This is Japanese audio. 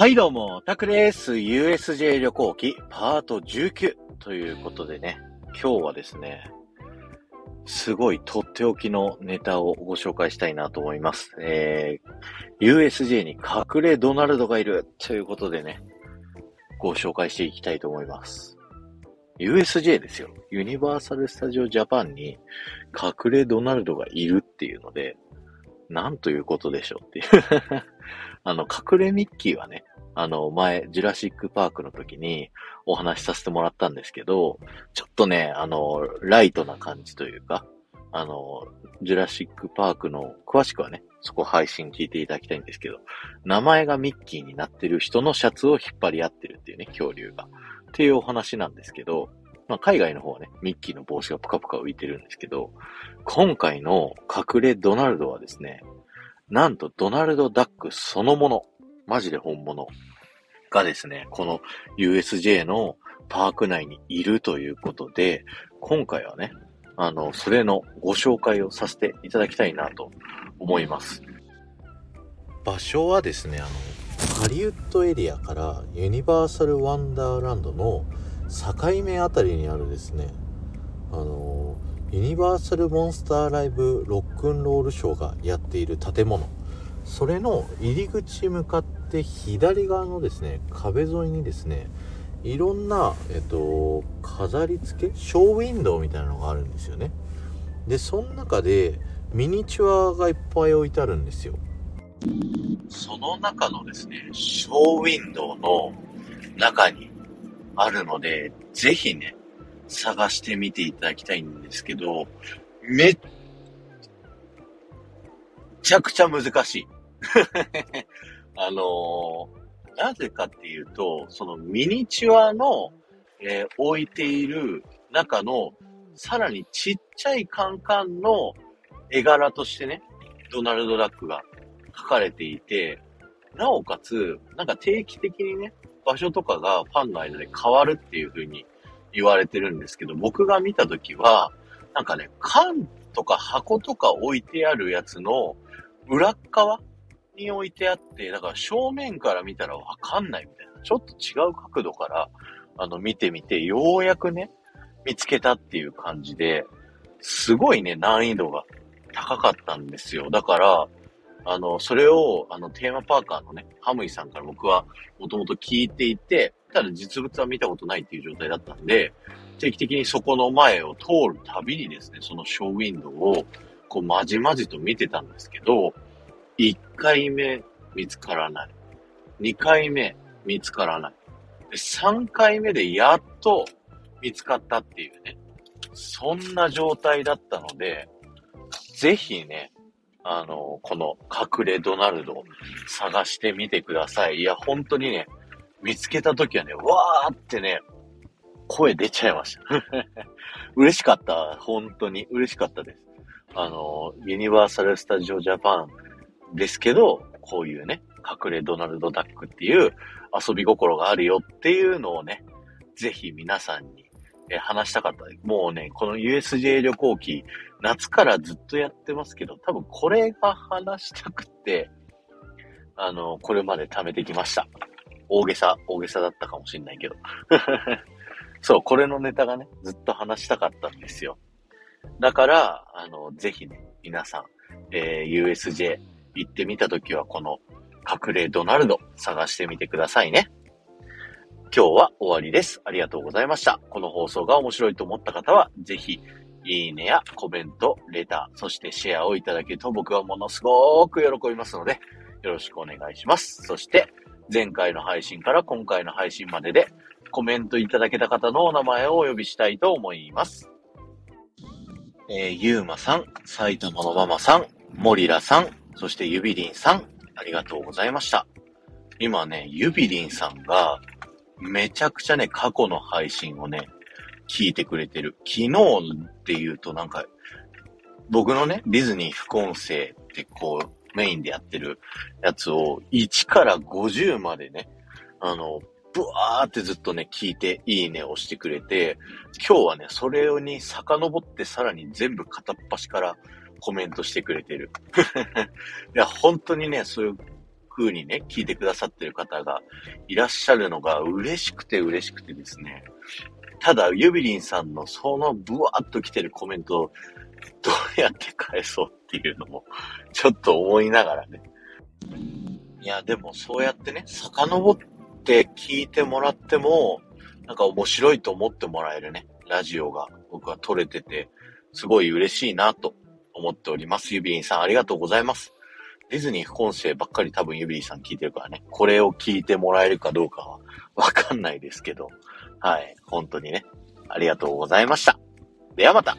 はいどうも、タクです。 USJ 旅行記パート19ということでね、今日はですね、すごいとっておきのネタをご紹介したいなと思います。USJ に隠れドナルドがいるということでね、ご紹介していきたいと思います。 USJ ですよ、ユニバーサルスタジオジャパンに隠れドナルドがいるっていうので、なんということでしょうっていう隠れミッキーはね、前、ジュラシックパークの時にお話しさせてもらったんですけど、ちょっとね、ライトな感じというか、ジュラシックパークの、詳しくはね、そこ配信聞いていただきたいんですけど、名前がミッキーになってる人のシャツを引っ張り合ってるっていうね、恐竜が。っていうお話なんですけど、まあ、海外の方はね、ミッキーの帽子がぷかぷか浮いてるんですけど、今回の隠れドナルドはですね、なんとドナルドダックそのもの、マジで本物がですね、この USJ のパーク内にいるということで、今回はね、それのご紹介をさせていただきたいなと思います。場所はですね、ハリウッドエリアからユニバーサルワンダーランドの境目あたりにあるですね、ユニバーサルモンスターライブロックンロールショーがやっている建物、それの入り口向かって左側のですね、壁沿いにですね、いろんな、飾り付けショーウィンドウみたいなのがあるんですよね。で、その中でミニチュアがいっぱい置いてあるんですよ。その中のですね、ショーウィンドウの中にあるので、ぜひね、探してみていただきたいんですけど、めっちゃくちゃ難しい。なぜかっていうと、そのミニチュアの、置いている中のさらにちっちゃいカンカンの絵柄としてね、ドナルド・ダックが描かれていて、なおかつなんか定期的にね、場所とかがファンの間で変わるっていう風に言われてるんですけど、僕が見たときは、なんかね、缶とか箱とか置いてあるやつの裏側に置いてあって、だから正面から見たらわかんないみたいな、ちょっと違う角度から見てみて、ようやくね、見つけたっていう感じで、すごいね、難易度が高かったんですよ。だから、それをテーマパーカーのね、ハムイさんから僕はもともと聞いていて、ただ実物は見たことないっていう状態だったんで、定期的にそこの前を通るたびにですね、そのショーウィンドウをこうまじまじと見てたんですけど、1回目見つからない、2回目見つからない、で3回目でやっと見つかったっていうね、そんな状態だったので、ぜひね、この隠れドナルドを探してみてください。いや、本当にね、見つけた時はね、わーってね、声出ちゃいました。嬉しかった。本当に嬉しかったです。ユニバーサルスタジオジャパンですけど、こういうね、隠れドナルドダックっていう遊び心があるよっていうのをね、ぜひ皆さんに話したかった。もうね、この USJ 旅行記、夏からずっとやってますけど、多分これが話したくて、これまで貯めてきました。大げさだったかもしれないけど。そう、これのネタがね、ずっと話したかったんですよ。だから、ぜひね、皆さん、USJ 行ってみたときは、この隠れドナルド探してみてくださいね。今日は終わりです。ありがとうございました。この放送が面白いと思った方は、ぜひ、いいねやコメント、レター、そしてシェアをいただけると僕はものすごく喜びますので、よろしくお願いします。そして、前回の配信から今回の配信まででコメントいただけた方のお名前をお呼びしたいと思います。ゆうまさん、埼玉のママさん、モリラさん、そしてゆびりんさん、ありがとうございました。今ね、ゆびりんさんがめちゃくちゃね、過去の配信をね、聞いてくれてる。昨日っていうとなんか、僕のね、ディズニー副音声ってこう、メインでやってるやつを1から50までね、ブワーってずっとね、聞いていいねを押してくれて、今日はね、それに遡ってさらに全部片っ端からコメントしてくれてる。いや、本当にね、そういう風にね、聞いてくださってる方がいらっしゃるのが嬉しくてですね。ただ、ユビリンさんのそのブワーっと来てるコメントをどうやって返そうっていうのもちょっと思いながらね。いや、でもそうやってね、遡って聞いてもらっても、なんか面白いと思ってもらえるね、ラジオが僕は撮れてて、すごい嬉しいなと思っております。ユビリンさんありがとうございます。ディズニー副音声ばっかり多分ユビリンさん聞いてるからね、これを聞いてもらえるかどうかはわかんないですけど、はい、本当にね、ありがとうございました。ではまた。